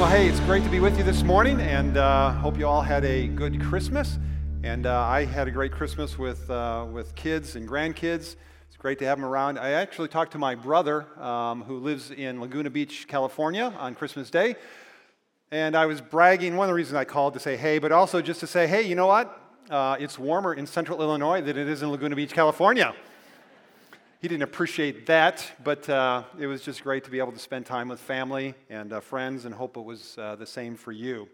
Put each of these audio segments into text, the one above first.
Well, hey, it's great to be with you this morning, and hope you all had a good Christmas. And I had a great Christmas with kids and grandkids. It's great to have them around. I actually talked to my brother, who lives in Laguna Beach, California, on Christmas Day, and I was bragging. One of the reasons I called to say hey, but also just to say, hey, you know what? It's warmer in central Illinois than it is in Laguna Beach, California. He didn't appreciate that, but it was just great to be able to spend time with family and friends, and hope it was the same for you.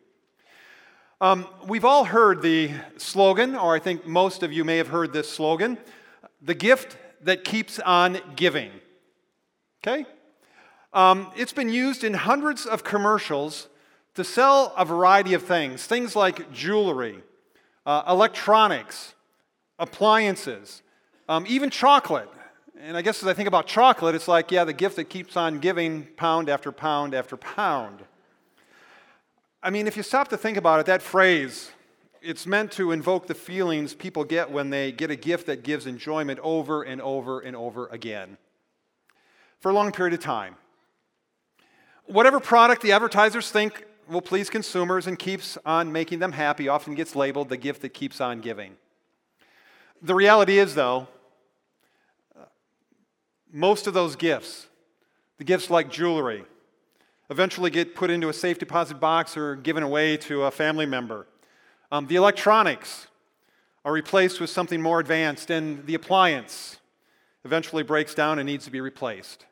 We've all heard the slogan, or I think most of you may have heard this slogan, the gift that keeps on giving. Okay? It's been used in hundreds of commercials to sell a variety of things like jewelry, electronics, appliances, even chocolate. And I guess as I think about chocolate, it's like, yeah, the gift that keeps on giving, pound after pound after pound. I mean, if you stop to think about it, that phrase, it's meant to invoke the feelings people get when they get a gift that gives enjoyment over and over and over again for a long period of time. Whatever product the advertisers think will please consumers and keeps on making them happy often gets labeled the gift that keeps on giving. The reality is, though, most of those gifts, the gifts like jewelry, eventually get put into a safe deposit box or given away to a family member. The electronics are replaced with something more advanced, and the appliance eventually breaks down and needs to be replaced.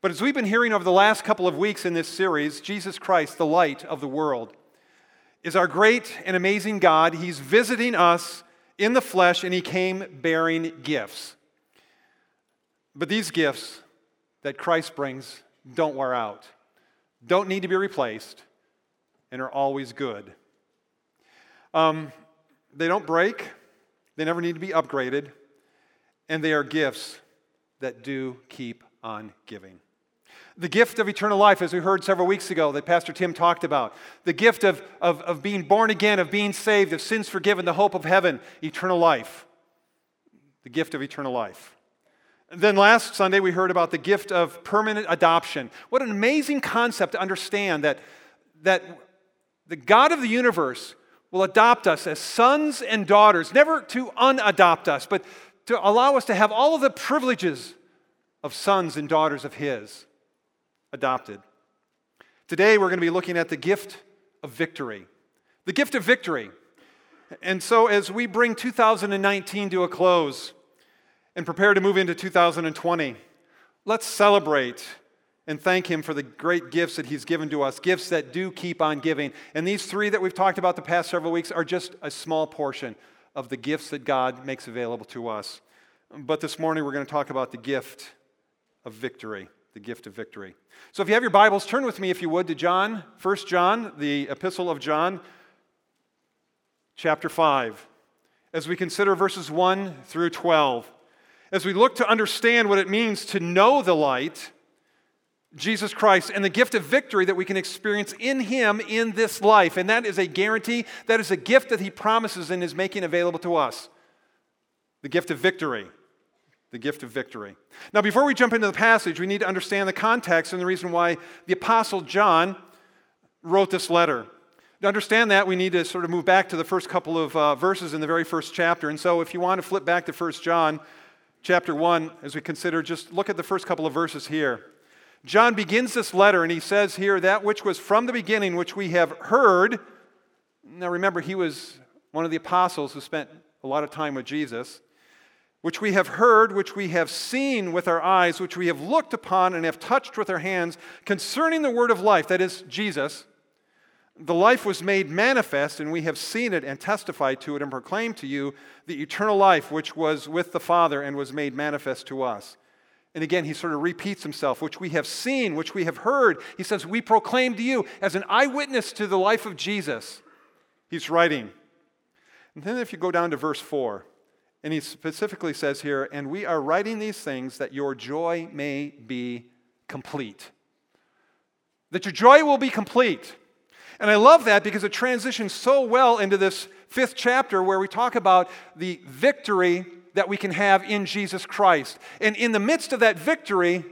But as we've been hearing over the last couple of weeks in this series, Jesus Christ, the light of the world, is our great and amazing God. He's visiting us in the flesh, and he came bearing gifts. But these gifts that Christ brings don't wear out, don't need to be replaced, and are always good. They don't break, they never need to be upgraded, and they are gifts that do keep on giving. The gift of eternal life, as we heard several weeks ago that Pastor Tim talked about, the gift of being born again, of being saved, of sins forgiven, the hope of heaven, eternal life, the gift of eternal life. Then last Sunday, we heard about the gift of permanent adoption. What an amazing concept to understand that the God of the universe will adopt us as sons and daughters, never to unadopt us, but to allow us to have all of the privileges of sons and daughters of His, adopted. Today, we're going to be looking at the gift of victory. The gift of victory. And so as we bring 2019 to a close, and prepare to move into 2020. Let's celebrate and thank Him for the great gifts that He's given to us, gifts that do keep on giving. And these three that we've talked about the past several weeks are just a small portion of the gifts that God makes available to us. But this morning we're going to talk about the gift of victory, the gift of victory. So if you have your Bibles, turn with me, if you would, to John, 1 John, the Epistle of John, chapter 5, as we consider verses 1 through 12. As we look to understand what it means to know the light, Jesus Christ, and the gift of victory that we can experience in Him in this life. And that is a guarantee, that is a gift that He promises and is making available to us. The gift of victory. The gift of victory. Now, before we jump into the passage, we need to understand the context and the reason why the Apostle John wrote this letter. To understand that, we need to sort of move back to the first couple of verses in the very first chapter. And so if you want to flip back to 1 John, Chapter 1, as we consider, just look at the first couple of verses here. John begins this letter, and he says here, that which was from the beginning, which we have heard. Now remember, he was one of the apostles who spent a lot of time with Jesus. Which we have heard, which we have seen with our eyes, which we have looked upon and have touched with our hands, concerning the word of life, that is, Jesus. The life was made manifest, and we have seen it and testified to it and proclaimed to you the eternal life which was with the Father and was made manifest to us. And again, he sort of repeats himself, which we have seen, which we have heard. He says, we proclaim to you as an eyewitness to the life of Jesus. He's writing. And then if you go down to verse 4, and he specifically says here, and we are writing these things that your joy may be complete. That your joy will be complete. And I love that because it transitions so well into this fifth chapter where we talk about the victory that we can have in Jesus Christ. And in the midst of that victory,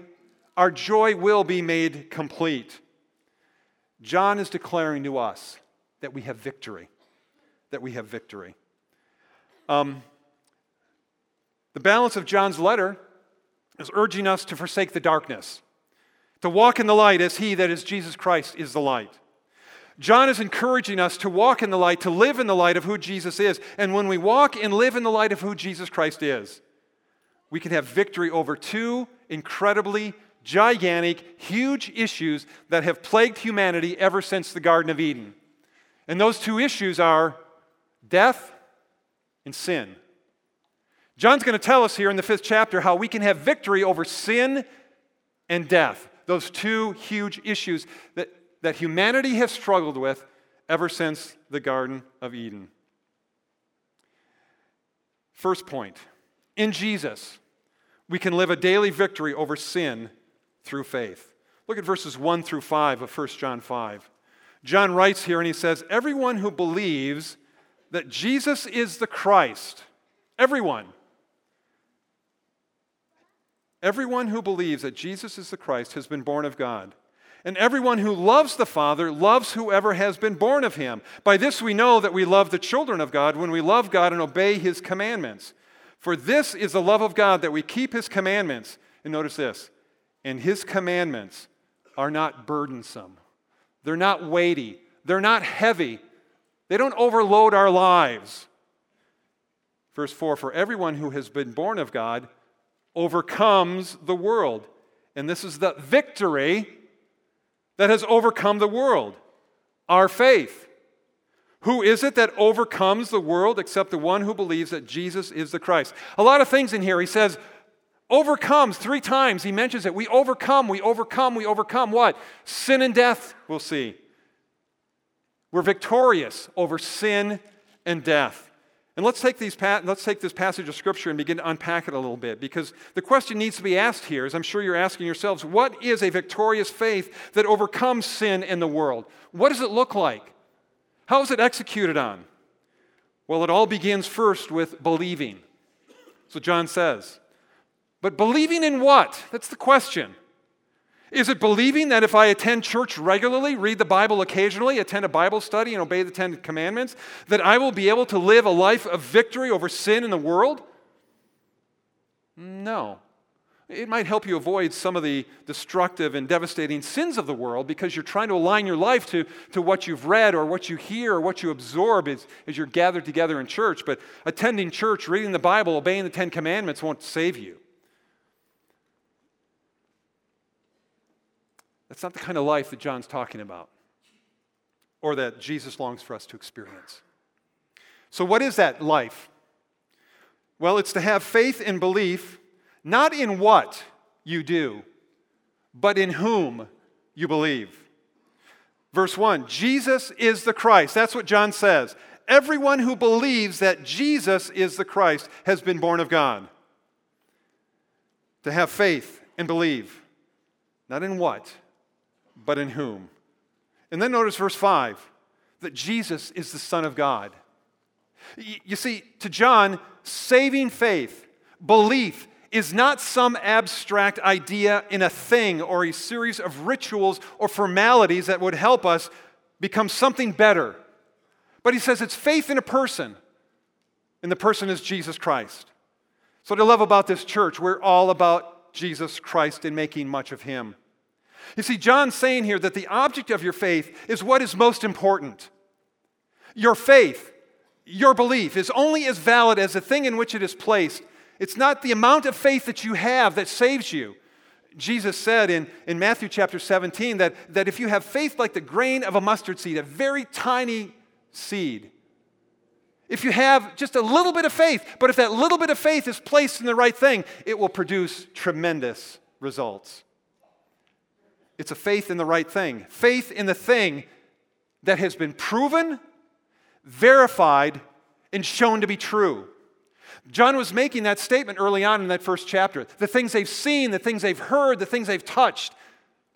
our joy will be made complete. John is declaring to us that we have victory, that we have victory. The balance of John's letter is urging us to forsake the darkness, to walk in the light as he, that is Jesus Christ, is the light. John is encouraging us to walk in the light, to live in the light of who Jesus is. And when we walk and live in the light of who Jesus Christ is, we can have victory over two incredibly gigantic, huge issues that have plagued humanity ever since the Garden of Eden. And those two issues are death and sin. John's going to tell us here in the 5th chapter how we can have victory over sin and death, those two huge issues that humanity has struggled with ever since the Garden of Eden. First point, in Jesus, we can live a daily victory over sin through faith. Look at verses 1 through 5 of 1 John 5. John writes here and he says, everyone who believes that Jesus is the Christ, everyone who believes that Jesus is the Christ has been born of God. And everyone who loves the Father loves whoever has been born of him. By this we know that we love the children of God when we love God and obey his commandments. For this is the love of God, that we keep his commandments. And notice this, and his commandments are not burdensome. They're not weighty. They're not heavy. They don't overload our lives. Verse 4, for everyone who has been born of God overcomes the world. And this is the victory that has overcome the world, our faith. Who is it that overcomes the world except the one who believes that Jesus is the Christ? A lot of things in here. He says, overcomes 3 times. He mentions it. We overcome, we overcome, we overcome what? Sin and death, we'll see. We're victorious over sin and death. And let's take this passage of Scripture and begin to unpack it a little bit, because the question needs to be asked here, as I'm sure you're asking yourselves, what is a victorious faith that overcomes sin in the world? What does it look like? How is it executed on? Well, it all begins first with believing. So John says, but believing in what? That's the question. Is it believing that if I attend church regularly, read the Bible occasionally, attend a Bible study, and obey the 10 commandments, that I will be able to live a life of victory over sin in the world? No. It might help you avoid some of the destructive and devastating sins of the world, because you're trying to align your life to what you've read or what you hear or what you absorb as you're gathered together in church. But attending church, reading the Bible, obeying the 10 commandments won't save you. That's not the kind of life that John's talking about or that Jesus longs for us to experience. So what is that life? Well, it's to have faith and belief, not in what you do, but in whom you believe. Verse 1, Jesus is the Christ. That's what John says. Everyone who believes that Jesus is the Christ has been born of God. To have faith and believe, not in what, but in whom. And then notice verse 5, that Jesus is the Son of God. You see, to John, saving faith, belief, is not some abstract idea in a thing or a series of rituals or formalities that would help us become something better. But he says it's faith in a person, and the person is Jesus Christ. So what I love about this church, we're all about Jesus Christ and making much of him. You see, John's saying here that the object of your faith is what is most important. Your faith, your belief, is only as valid as the thing in which it is placed. It's not the amount of faith that you have that saves you. Jesus said in Matthew chapter 17 that if you have faith like the grain of a mustard seed, a very tiny seed, if you have just a little bit of faith, but if that little bit of faith is placed in the right thing, it will produce tremendous results. It's a faith in the right thing. Faith in the thing that has been proven, verified, and shown to be true. John was making that statement early on in that first chapter. The things they've seen, the things they've heard, the things they've touched,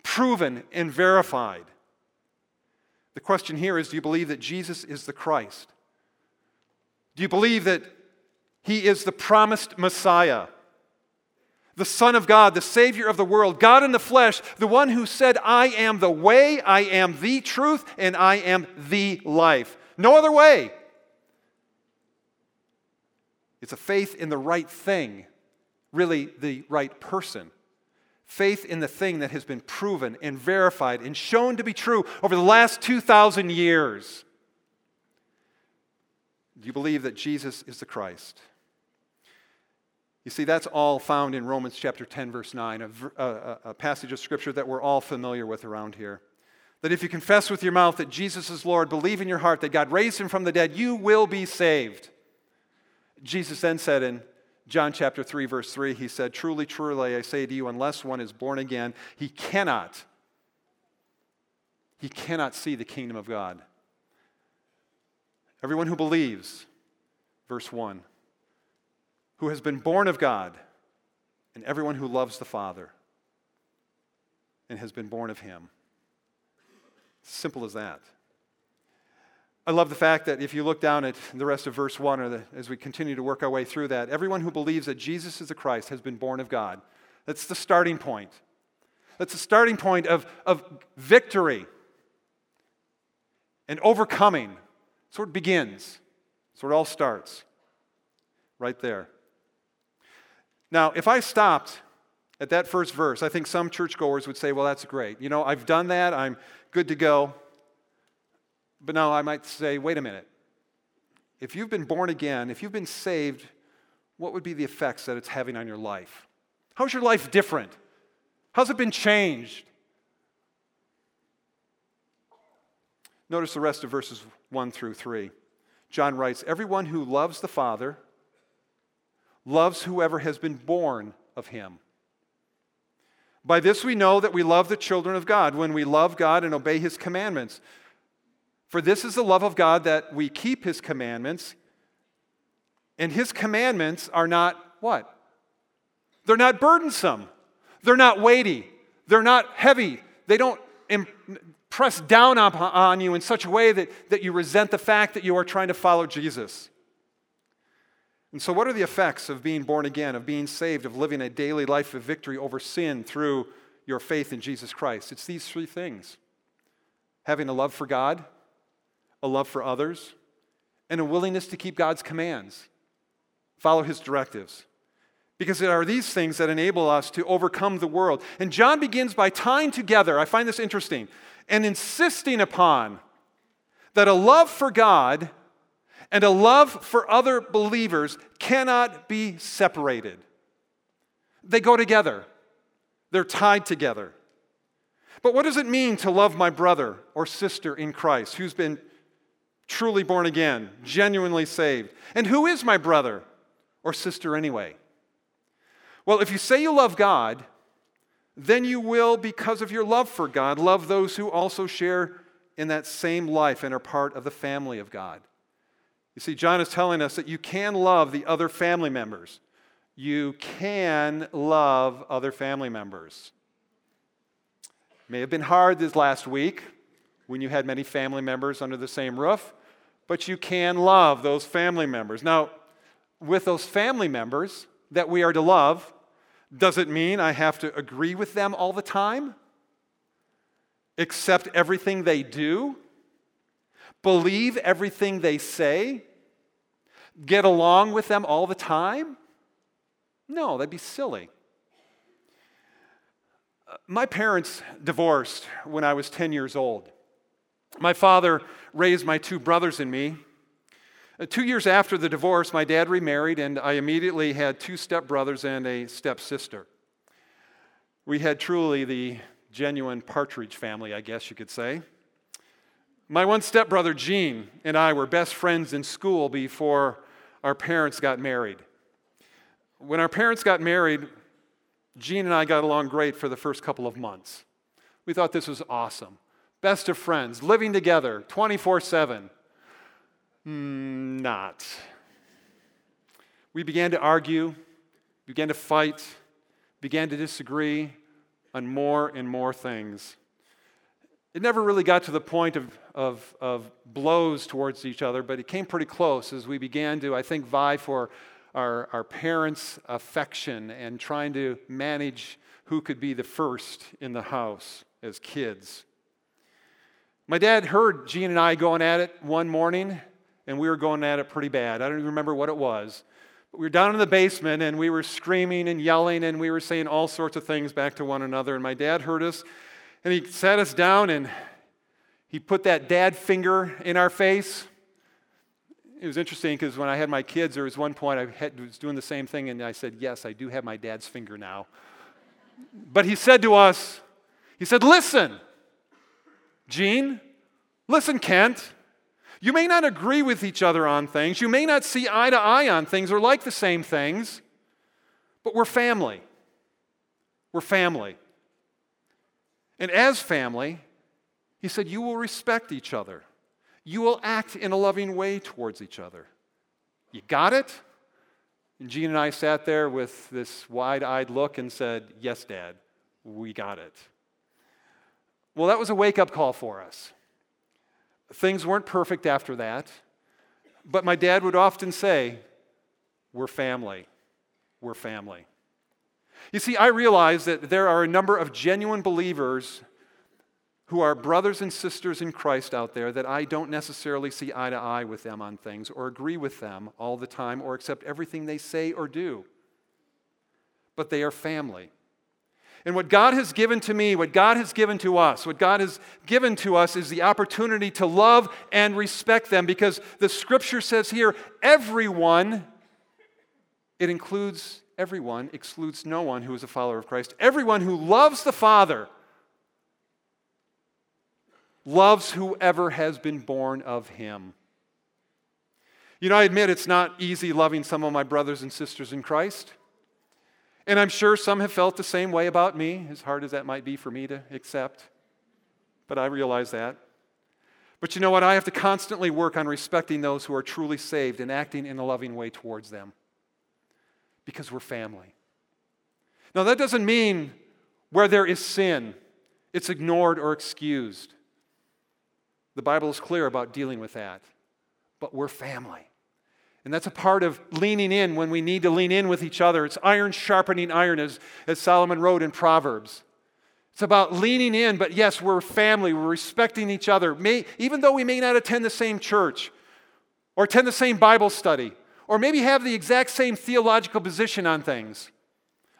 proven and verified. The question here is, do you believe that Jesus is the Christ? Do you believe that he is the promised Messiah? the Son of God, the Savior of the world, God in the flesh, the one who said, I am the way, I am the truth, and I am the life. No other way. It's a faith in the right thing, really the right person. Faith in the thing that has been proven and verified and shown to be true over the last 2,000 years. Do you believe that Jesus is the Christ? You see, that's all found in Romans chapter 10, verse 9, a passage of Scripture that we're all familiar with around here. That if you confess with your mouth that Jesus is Lord, believe in your heart that God raised him from the dead, you will be saved. Jesus then said in John chapter 3, verse 3, he said, truly, truly, I say to you, unless one is born again, he cannot see the kingdom of God. Everyone who believes, verse 1, who has been born of God, and everyone who loves the Father and has been born of him. Simple as that. I love the fact that if you look down at the rest of verse 1, as we continue to work our way through that, everyone who believes that Jesus is the Christ has been born of God. That's the starting point. That's the starting point of victory and overcoming. That's where it begins. That's where it all starts. Right there. Now, if I stopped at that first verse, I think some churchgoers would say, well, that's great. You know, I've done that. I'm good to go. But now I might say, wait a minute. If you've been born again, if you've been saved, what would be the effects that it's having on your life? How's your life different? How's it been changed? Notice the rest of verses 1 through 3. John writes, everyone who loves the Father loves whoever has been born of him. By this we know that we love the children of God, when we love God and obey his commandments. For this is the love of God, that we keep his commandments. And his commandments are not what? They're not burdensome. They're not weighty. They're not heavy. They don't press down on you in such a way that you resent the fact that you are trying to follow Jesus. And so what are the effects of being born again, of being saved, of living a daily life of victory over sin through your faith in Jesus Christ? It's these three things. Having a love for God, a love for others, and a willingness to keep God's commands, follow his directives. Because it are these things that enable us to overcome the world. And John begins by tying together, I find this interesting, and insisting upon that a love for God and a love for other believers cannot be separated. They go together. They're tied together. But what does it mean to love my brother or sister in Christ who's been truly born again, genuinely saved? And who is my brother or sister anyway? Well, if you say you love God, then you will, because of your love for God, love those who also share in that same life and are part of the family of God. You see, John is telling us that you can love the other family members. You can love other family members. It may have been hard this last week when you had many family members under the same roof, but you can love those family members. Now, with those family members that we are to love, does it mean I have to agree with them all the time? Accept everything they do? Believe everything they say? Get along with them all the time? No, that'd be silly. My parents divorced when I was 10 years old. My father raised my two brothers and me. 2 years after the divorce, my dad remarried, and I immediately had two stepbrothers and a stepsister. We had truly the genuine Partridge family, I guess you could say. My one stepbrother, Gene, and I were best friends in school before our parents got married. When our parents got married, Gene and I got along great for the first couple of months. We thought this was awesome. Best of friends, living together, 24/7. Not. We began to argue, began to fight, began to disagree on more and more things. It never really got to the point of blows towards each other, but it came pretty close as we began to, I think, vie for our parents' affection and trying to manage who could be the first in the house as kids. My dad heard Gene and I going at it one morning, and we were going at it pretty bad. I don't even remember what it was. But we were down in the basement, and we were screaming and yelling, and we were saying all sorts of things back to one another. And my dad heard us, and he sat us down, and he put that dad finger in our face. It was interesting because when I had my kids, there was one point I was doing the same thing, and I said, yes, I do have my dad's finger now. But he said to us, he said, listen, Gene, listen, Kent. You may not agree with each other on things. You may not see eye to eye on things or like the same things, but we're family. We're family. And as family, he said, you will respect each other. You will act in a loving way towards each other. You got it? And Gene and I sat there with this wide-eyed look and said, yes, Dad, we got it. Well, that was a wake-up call for us. Things weren't perfect after that, but my dad would often say, we're family. We're family. You see, I realize that there are a number of genuine believers who are brothers and sisters in Christ out there that I don't necessarily see eye to eye with them on things or agree with them all the time or accept everything they say or do. But they are family. And what God has given to me, what God has given to us, what God has given to us is the opportunity to love and respect them, because the Scripture says here, everyone, it includes everyone, excludes no one who is a follower of Christ. Everyone who loves the Father loves whoever has been born of him. You know, I admit it's not easy loving some of my brothers and sisters in Christ. And I'm sure some have felt the same way about me, as hard as that might be for me to accept. But I realize that. But you know what? I have to constantly work on respecting those who are truly saved and acting in a loving way towards them. Because we're family. Now, that doesn't mean where there is sin, it's ignored or excused. The Bible is clear about dealing with that. But we're family. And that's a part of leaning in when we need to lean in with each other. It's iron sharpening iron, as Solomon wrote in Proverbs. It's about leaning in, but yes, we're family. We're respecting each other. Even though we may not attend the same church or attend the same Bible study or maybe have the exact same theological position on things,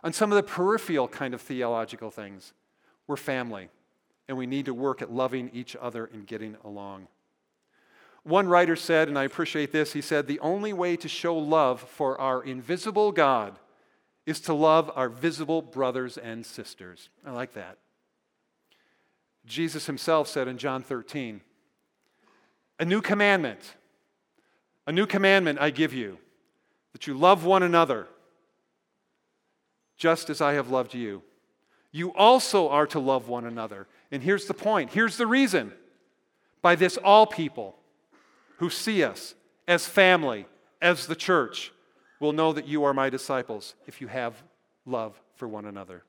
on some of the peripheral kind of theological things, we're family. And we need to work at loving each other and getting along. One writer said, and I appreciate this, he said, the only way to show love for our invisible God is to love our visible brothers and sisters. I like that. Jesus himself said in John 13, a new commandment I give you, that you love one another just as I have loved you. You also are to love one another. And here's the point. Here's the reason. By this, all people who see us as family, as the church, will know that you are my disciples if you have love for one another.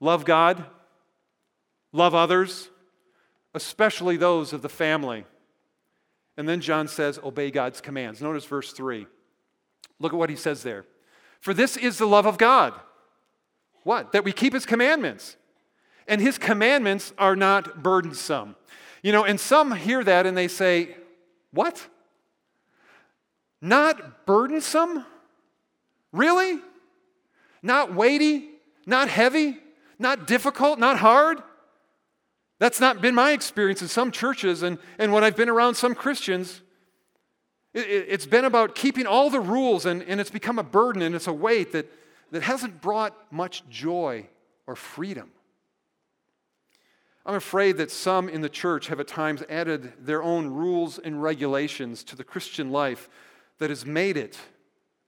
Love God, love others, especially those of the family. And then John says, obey God's commands. Notice verse 3. Look at what he says there. For this is the love of God. What? That we keep his commandments. And his commandments are not burdensome. You know, and some hear that and they say, what? Not burdensome? Really? Not weighty? Not heavy? Not difficult? Not hard? That's not been my experience in some churches and when I've been around some Christians. It's been about keeping all the rules and it's become a burden and it's a weight that hasn't brought much joy or freedom. I'm afraid that some in the church have at times added their own rules and regulations to the Christian life that has made it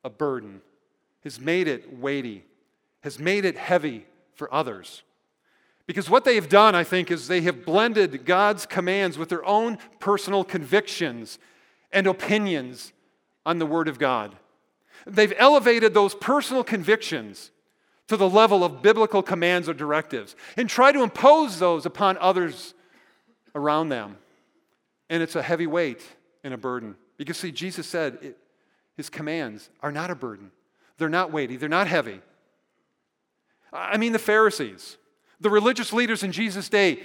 a burden, has made it weighty, has made it heavy for others. Because what they have done, I think, is they have blended God's commands with their own personal convictions and opinions on the Word of God. They've elevated those personal convictions to the level of biblical commands or directives, and try to impose those upon others around them. And it's a heavy weight and a burden. Because, see, Jesus said His commands are not a burden. They're not weighty. They're not heavy. I mean, the Pharisees, the religious leaders in Jesus' day,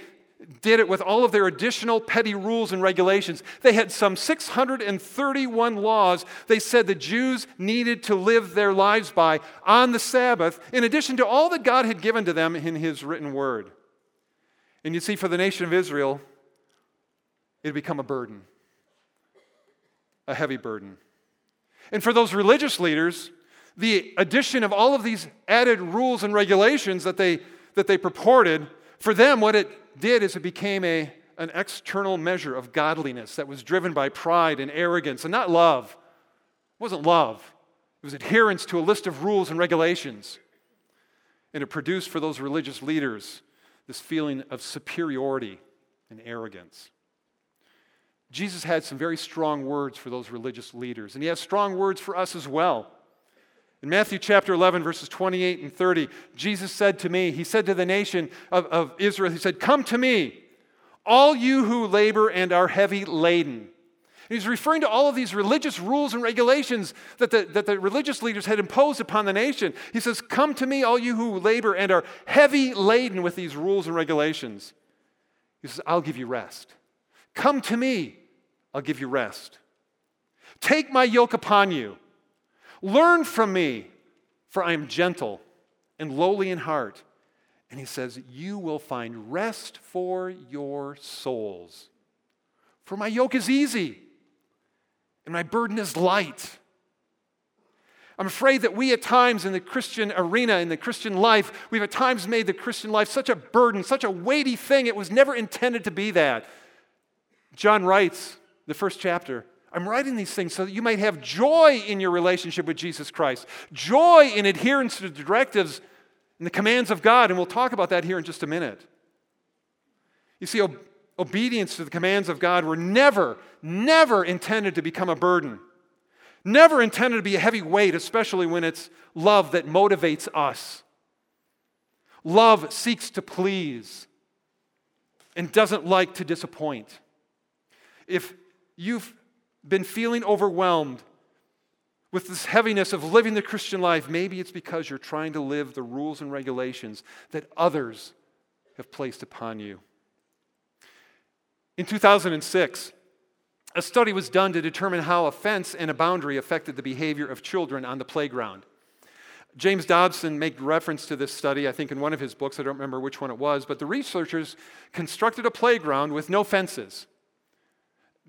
did it with all of their additional petty rules and regulations. They had some 631 laws they said the Jews needed to live their lives by on the Sabbath, in addition to all that God had given to them in His written word. And you see, for the nation of Israel, it had become a burden, a heavy burden. And for those religious leaders, the addition of all of these added rules and regulations that they purported, for them what it did is it became an external measure of godliness that was driven by pride and arrogance and not love. It wasn't love. It was adherence to a list of rules and regulations. And it produced for those religious leaders this feeling of superiority and arrogance. Jesus had some very strong words for those religious leaders, and He has strong words for us as well. In Matthew chapter 11, verses 28 and 30, Jesus said to me, He said to the nation of Israel, He said, "Come to me, all you who labor and are heavy laden." And He's referring to all of these religious rules and regulations that the religious leaders had imposed upon the nation. He says, "Come to me, all you who labor and are heavy laden with these rules and regulations." He says, "I'll give you rest. Come to me, I'll give you rest. Take my yoke upon you. Learn from me, for I am gentle and lowly in heart." And He says, "You will find rest for your souls. For my yoke is easy and my burden is light." I'm afraid that we at times in the Christian arena, in the Christian life, we've at times made the Christian life such a burden, such a weighty thing. It was never intended to be that. John writes, the first chapter, "I'm writing these things so that you might have joy in your relationship with Jesus Christ, joy in adherence to the directives and the commands of God," and we'll talk about that here in just a minute. You see, obedience to the commands of God were never, never intended to become a burden, never intended to be a heavy weight, especially when it's love that motivates us. Love seeks to please and doesn't like to disappoint. If you've been feeling overwhelmed with this heaviness of living the Christian life, maybe it's because you're trying to live the rules and regulations that others have placed upon you. In 2006, a study was done to determine how a fence and a boundary affected the behavior of children on the playground. James Dobson made reference to this study, I think, in one of his books. I don't remember which one it was, but the researchers constructed a playground with no fences.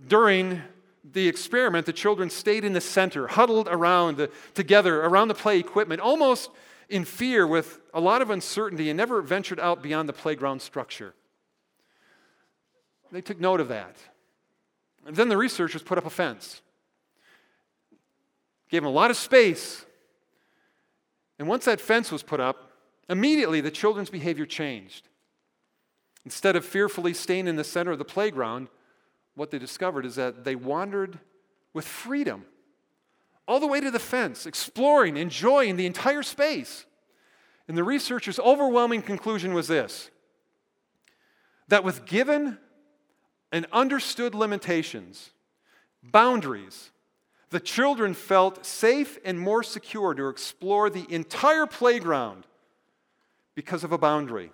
During the experiment, the children stayed in the center, huddled around together around the play equipment, almost in fear with a lot of uncertainty, and never ventured out beyond the playground structure. They took note of that. And then the researchers put up a fence, gave them a lot of space. And once that fence was put up, immediately the children's behavior changed. Instead of fearfully staying in the center of the playground, what they discovered is that they wandered with freedom all the way to the fence, exploring, enjoying the entire space. And the researchers' overwhelming conclusion was this: that with given and understood limitations, boundaries, the children felt safe and more secure to explore the entire playground because of a boundary.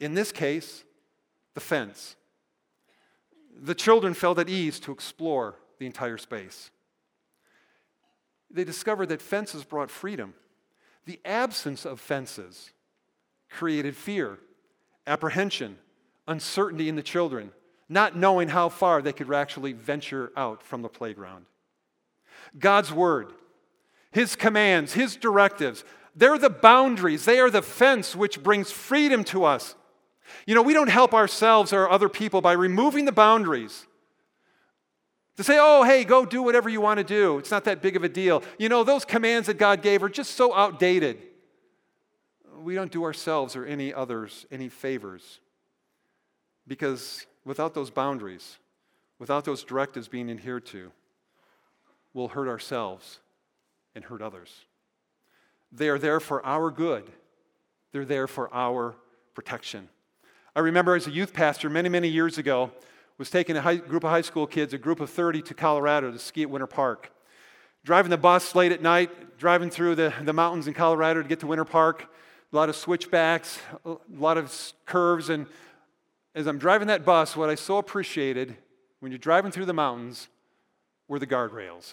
In this case, the fence. The children felt at ease to explore the entire space. They discovered that fences brought freedom. The absence of fences created fear, apprehension, uncertainty in the children, not knowing how far they could actually venture out from the playground. God's word, His commands, His directives, they're the boundaries. They are the fence which brings freedom to us. You know, we don't help ourselves or other people by removing the boundaries. To say, "Oh, hey, go do whatever you want to do. It's not that big of a deal. You know, those commands that God gave are just so outdated." We don't do ourselves or any others any favors. Because without those boundaries, without those directives being adhered to, we'll hurt ourselves and hurt others. They are there for our good. They're there for our protection. I remember as a youth pastor many, many years ago, was taking a group of high school kids, a group of 30, to Colorado to ski at Winter Park. Driving the bus late at night, driving through the mountains in Colorado to get to Winter Park, a lot of switchbacks, a lot of curves. And as I'm driving that bus, what I so appreciated when you're driving through the mountains were the guardrails.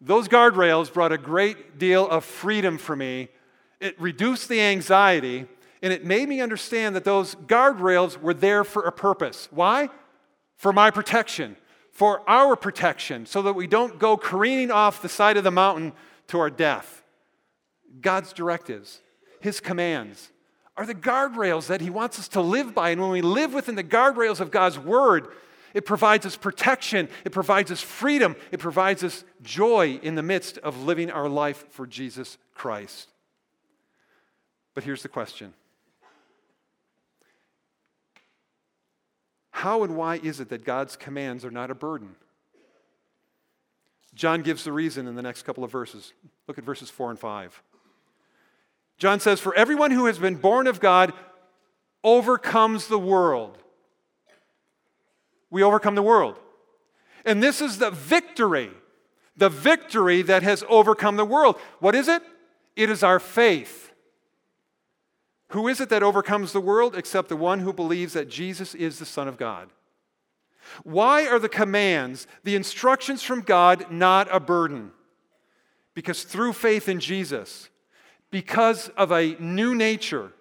Those guardrails brought a great deal of freedom for me. It reduced the anxiety, and it made me understand that those guardrails were there for a purpose. Why? For my protection, for our protection, so that we don't go careening off the side of the mountain to our death. God's directives, His commands, are the guardrails that He wants us to live by. And when we live within the guardrails of God's Word, it provides us protection, it provides us freedom, it provides us joy in the midst of living our life for Jesus Christ. But here's the question. How and why is it that God's commands are not a burden? John gives the reason in the next couple of verses. Look at verses 4 and 5. John says, "For everyone who has been born of God overcomes the world." We overcome the world. And this is the victory that has overcome the world. What is it? It is our faith. Who is it that overcomes the world except the one who believes that Jesus is the Son of God? Why are the commands, the instructions from God, not a burden? Because through faith in Jesus, because of a new nature,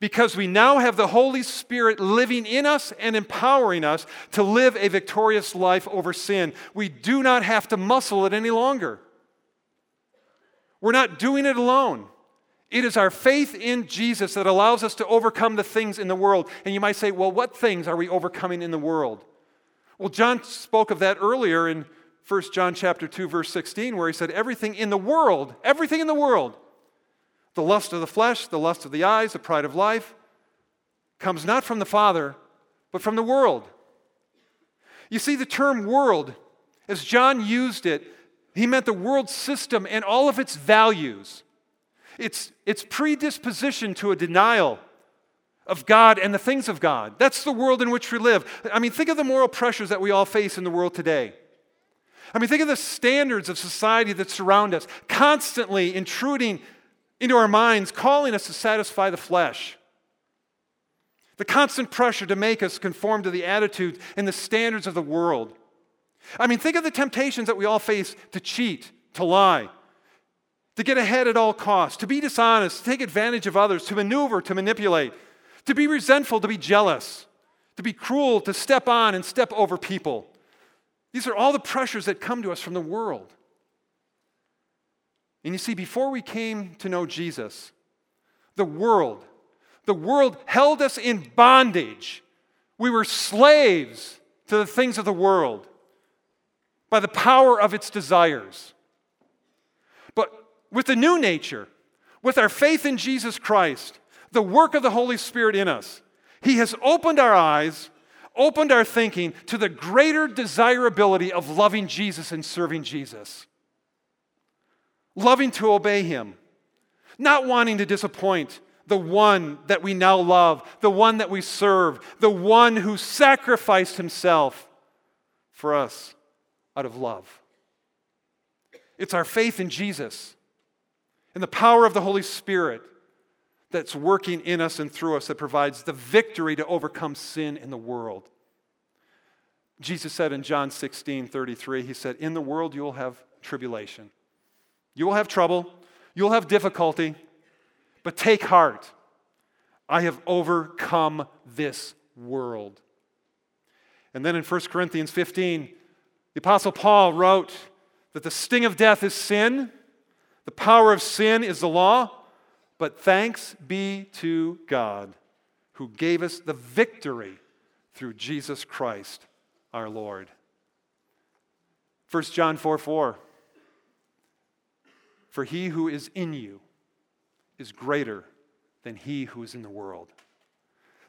because we now have the Holy Spirit living in us and empowering us to live a victorious life over sin. We do not have to muscle it any longer. We're not doing it alone. It is our faith in Jesus that allows us to overcome the things in the world. And you might say, well, what things are we overcoming in the world? Well, John spoke of that earlier in 1 John chapter 2, verse 16, where he said, everything in the world, the lust of the flesh, the lust of the eyes, the pride of life, comes not from the Father, but from the world. You see, the term world, as John used it, he meant the world system and all of its values. Its predisposition to a denial of God and the things of God. That's the world in which we live. I mean, think of the moral pressures that we all face in the world today. I mean, think of the standards of society that surround us, constantly intruding into our minds, calling us to satisfy the flesh. The constant pressure to make us conform to the attitudes and the standards of the world. I mean, think of the temptations that we all face to cheat, to lie, to get ahead at all costs, to be dishonest, to take advantage of others, to maneuver, to manipulate, to be resentful, to be jealous, to be cruel, to step on and step over people. These are all the pressures that come to us from the world. And you see, before we came to know Jesus, the world held us in bondage. We were slaves to the things of the world by the power of its desires. But with the new nature, with our faith in Jesus Christ, the work of the Holy Spirit in us, He has opened our eyes, opened our thinking to the greater desirability of loving Jesus and serving Jesus. Loving to obey Him, not wanting to disappoint the one that we now love, the one that we serve, the one who sacrificed Himself for us out of love. It's our faith in Jesus and the power of the Holy Spirit that's working in us and through us that provides the victory to overcome sin in the world. Jesus said in John 16:33, He said, "In the world you will have tribulation." You will have trouble, you'll have difficulty, but take heart. I have overcome this world. And then in 1 Corinthians 15, the Apostle Paul wrote that the sting of death is sin, the power of sin is the law, but thanks be to God who gave us the victory through Jesus Christ our Lord. 1 John 4:4. For he who is in you is greater than he who is in the world.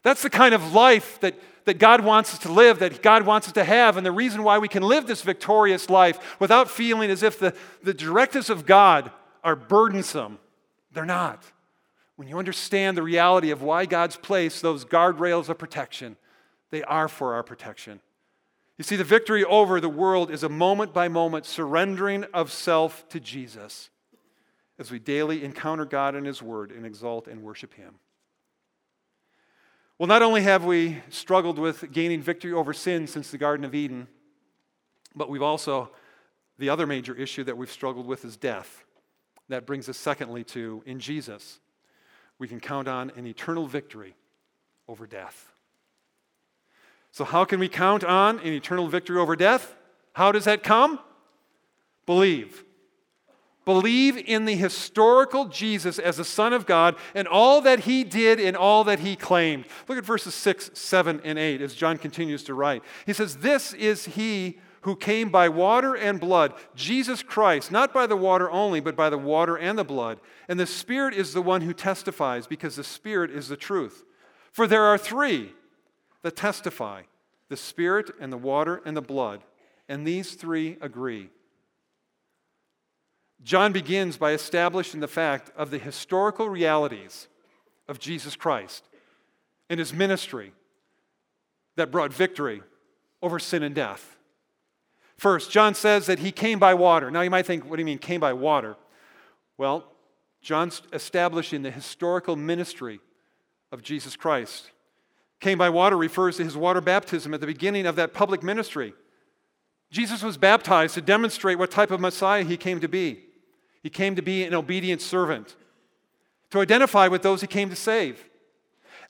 That's the kind of life that God wants us to live, that God wants us to have, and the reason why we can live this victorious life without feeling as if the directives of God are burdensome. They're not. When you understand the reality of why God's placed those guardrails of protection, they are for our protection. You see, the victory over the world is a moment-by-moment surrendering of self to Jesus as we daily encounter God and His Word and exalt and worship Him. Well, not only have we struggled with gaining victory over sin since the Garden of Eden, but we've also, the other major issue that we've struggled with is death. That brings us secondly to, in Jesus, we can count on an eternal victory over death. So how can we count on an eternal victory over death? How does that come? Believe. Believe in the historical Jesus as the Son of God and all that He did and all that He claimed. Look at verses 6, 7, and 8 as John continues to write. He says, "This is He who came by water and blood, Jesus Christ, not by the water only, but by the water and the blood. And the Spirit is the one who testifies, because the Spirit is the truth. For there are three that testify, the Spirit and the water and the blood, and these three agree." John begins by establishing the fact of the historical realities of Jesus Christ and His ministry that brought victory over sin and death. First, John says that He came by water. Now you might think, what do you mean came by water? Well, John's establishing the historical ministry of Jesus Christ. Came by water refers to His water baptism at the beginning of that public ministry. Jesus was baptized to demonstrate what type of Messiah He came to be. He came to be an obedient servant, to identify with those He came to save.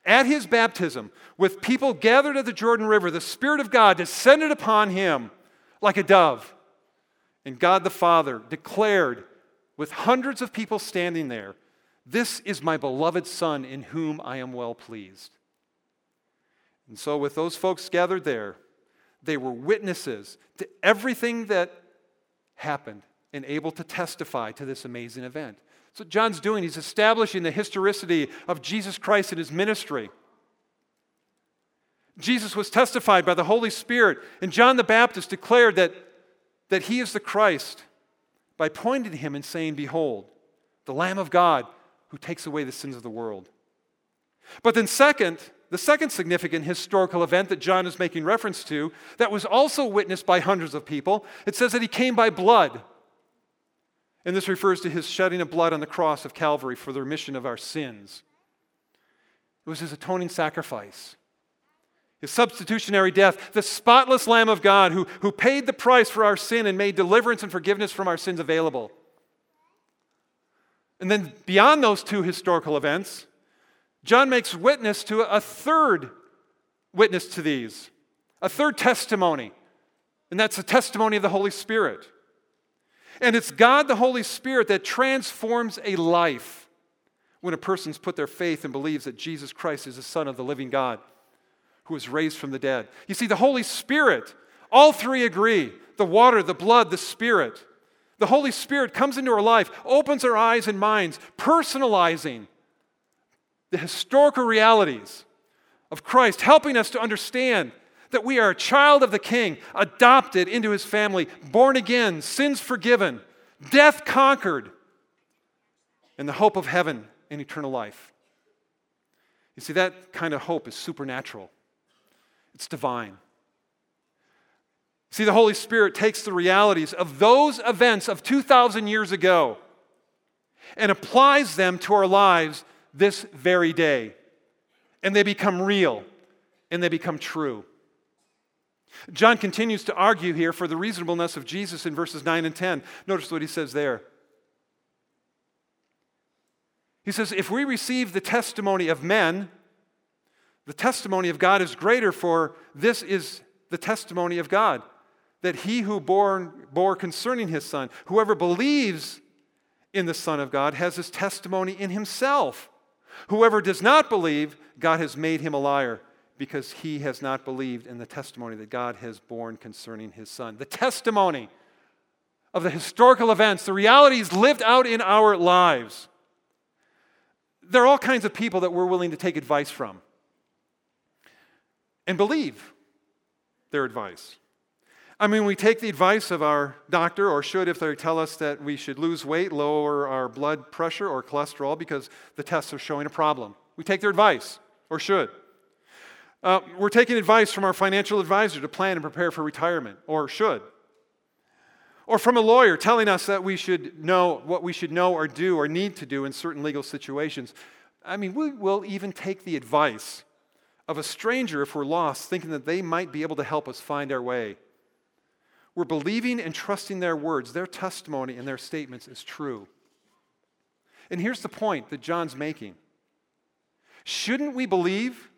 At His baptism, with people gathered at the Jordan River, the Spirit of God descended upon Him like a dove. And God the Father declared, with hundreds of people standing there, "This is my beloved Son in whom I am well pleased." And so with those folks gathered there, they were witnesses to everything that happened and able to testify to this amazing event. So what John's doing, he's establishing the historicity of Jesus Christ and His ministry. Jesus was testified by the Holy Spirit, and John the Baptist declared that He is the Christ by pointing to Him and saying, "Behold, the Lamb of God who takes away the sins of the world." But then second, the second significant historical event that John is making reference to that was also witnessed by hundreds of people, it says that He came by blood. And this refers to His shedding of blood on the cross of Calvary for the remission of our sins. It was His atoning sacrifice, His substitutionary death, the spotless Lamb of God who paid the price for our sin and made deliverance and forgiveness from our sins available. And then beyond those two historical events, John makes witness to a third witness to these, a third testimony, and that's the testimony of the Holy Spirit. And it's God, the Holy Spirit, that transforms a life when a person's put their faith and believes that Jesus Christ is the Son of the living God who was raised from the dead. You see, the Holy Spirit, all three agree, the water, the blood, the Spirit. The Holy Spirit comes into our life, opens our eyes and minds, personalizing the historical realities of Christ, helping us to understand that we are a child of the King, adopted into His family, born again, sins forgiven, death conquered, and the hope of heaven and eternal life. You see, that kind of hope is supernatural. It's divine. See, the Holy Spirit takes the realities of those events of 2,000 years ago and applies them to our lives this very day. And they become real, and they become true. John continues to argue here for the reasonableness of Jesus in verses 9 and 10. Notice what he says there. He says, "If we receive the testimony of men, the testimony of God is greater, for this is the testimony of God, that He who bore concerning His Son, whoever believes in the Son of God has His testimony in Himself. Whoever does not believe, God has made him a liar, because he has not believed in the testimony that God has borne concerning His Son." The testimony of the historical events, the realities lived out in our lives. There are all kinds of people that we're willing to take advice from and believe their advice. I mean, we take the advice of our doctor, or should if they tell us that we should lose weight, lower our blood pressure or cholesterol because the tests are showing a problem. We take their advice, or should. We're taking advice from our financial advisor to plan and prepare for retirement, or should. Or from a lawyer telling us that we should know what we should know or do or need to do in certain legal situations. I mean, we will even take the advice of a stranger if we're lost, thinking that they might be able to help us find our way. We're believing and trusting their words, their testimony, and their statements is true. And here's the point that John's making. Shouldn't we believe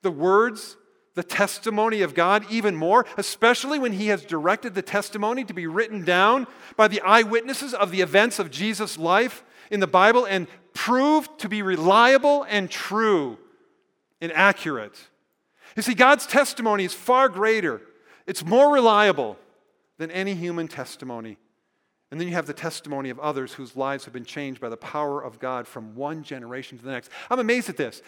the words, the testimony of God even more, especially when he has directed the testimony to be written down by the eyewitnesses of the events of Jesus' life in the Bible and proved to be reliable and true and accurate? You see, God's testimony is far greater. It's more reliable than any human testimony. And then you have the testimony of others whose lives have been changed by the power of God from one generation to the next. I'm amazed at this.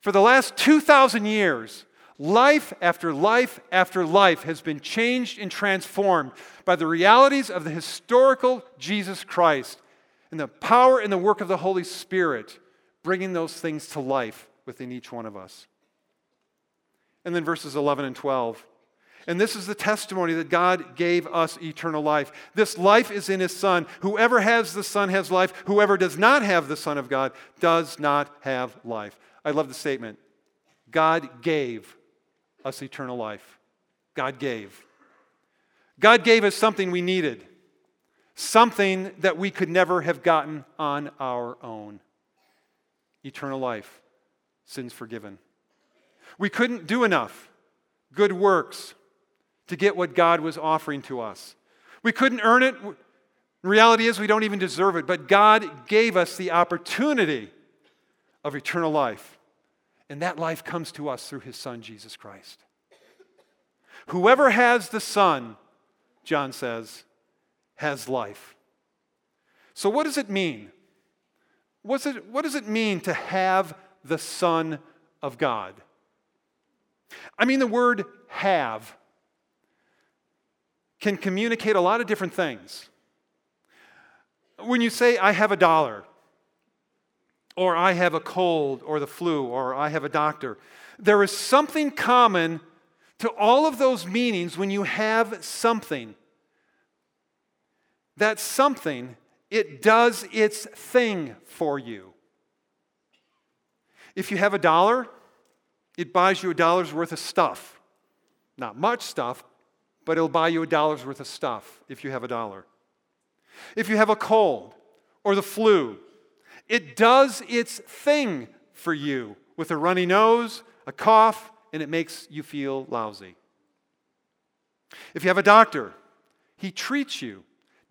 For the last 2,000 years, life after life after life has been changed and transformed by the realities of the historical Jesus Christ and the power and the work of the Holy Spirit bringing those things to life within each one of us. And then verses 11 and 12. And this is the testimony that God gave us eternal life. This life is in his Son. Whoever has the Son has life. Whoever does not have the Son of God does not have life. I love the statement. God gave us eternal life. God gave. God gave us something we needed. Something that we could never have gotten on our own. Eternal life. Sins forgiven. We couldn't do enough good works to get what God was offering to us. We couldn't earn it. The reality is we don't even deserve it, but God gave us the opportunity of eternal life. And that life comes to us through his Son, Jesus Christ. Whoever has the Son, John says, has life. So what does it mean? What does it mean to have the Son of God? I mean, the word have can communicate a lot of different things. When you say, I have a dollar, or I have a cold, or the flu, or I have a doctor, there is something common to all of those meanings when you have something. That something, it does its thing for you. If you have a dollar, it buys you a dollar's worth of stuff. Not much stuff, but it'll buy you a dollar's worth of stuff if you have a dollar. If you have a cold or the flu, it does its thing for you with a runny nose, a cough, and it makes you feel lousy. If you have a doctor, he treats you,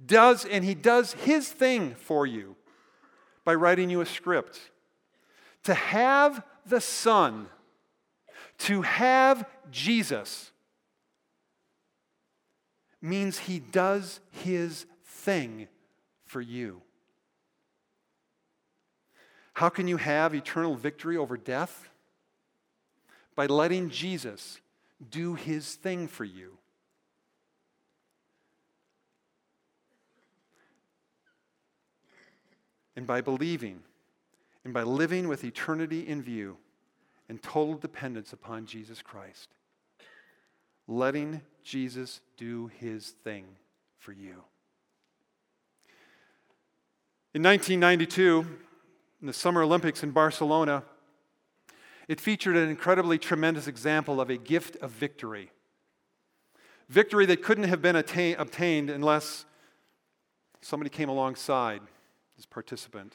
does his thing for you by writing you a script. To have the Son, to have Jesus, means he does his thing for you. How can you have eternal victory over death? By letting Jesus do his thing for you. And by believing and by living with eternity in view and total dependence upon Jesus Christ. Letting Jesus do his thing for you. In 1992, in the Summer Olympics in Barcelona, it featured an incredibly tremendous example of a gift of victory. Victory that couldn't have been obtained unless somebody came alongside this participant.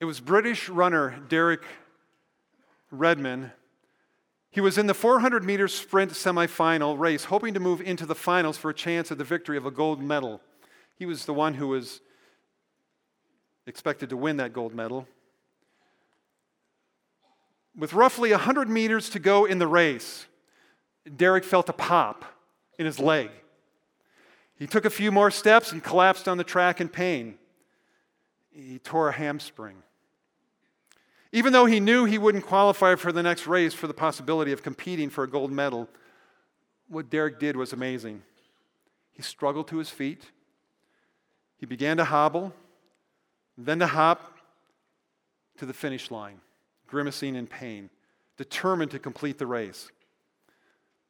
It was British runner Derek Redmond. He was in the 400-meter sprint semifinal race, hoping to move into the finals for a chance at the victory of a gold medal. He was the one who was expected to win that gold medal. With roughly 100 meters to go in the race, Derek felt a pop in his leg. He took a few more steps and collapsed on the track in pain. He tore a hamstring. Even though he knew he wouldn't qualify for the next race for the possibility of competing for a gold medal, what Derek did was amazing. He struggled to his feet. He began to hobble, then to hop to the finish line, grimacing in pain, determined to complete the race.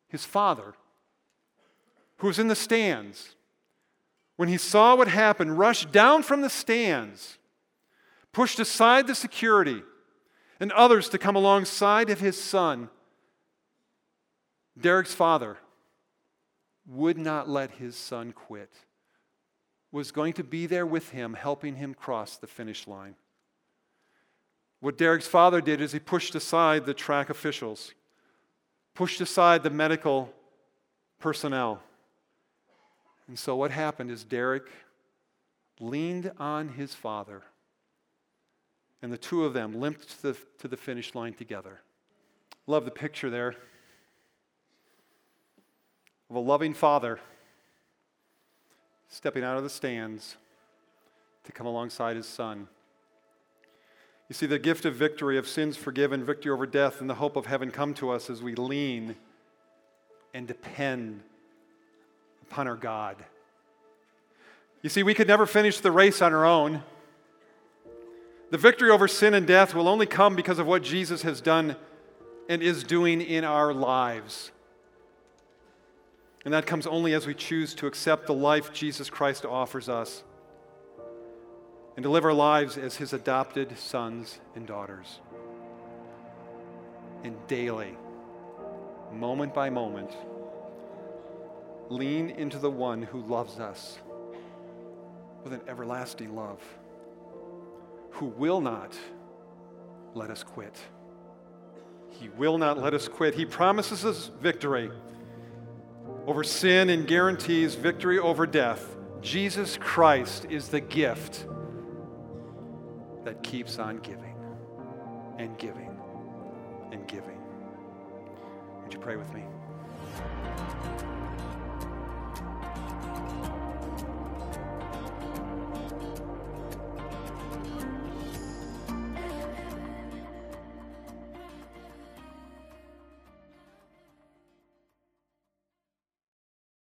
His father, who was in the stands, when he saw what happened, rushed down from the stands, pushed aside the security and others to come alongside of his son. Derek's father would not let his son quit, was going to be there with him, helping him cross the finish line. What Derek's father did is he pushed aside the track officials, pushed aside the medical personnel. And so what happened is Derek leaned on his father, and the two of them limped to the finish line together. Love the picture there of a loving father stepping out of the stands to come alongside his son. You see, the gift of victory, of sins forgiven, victory over death, and the hope of heaven come to us as we lean and depend upon our God. You see, we could never finish the race on our own. The victory over sin and death will only come because of what Jesus has done and is doing in our lives. And that comes only as we choose to accept the life Jesus Christ offers us and to live our lives as his adopted sons and daughters. And daily, moment by moment, lean into the one who loves us with an everlasting love, who will not let us quit. He will not let us quit. He promises us victory over sin and guarantees victory over death. Jesus Christ is the gift that keeps on giving and giving and giving. Would you pray with me?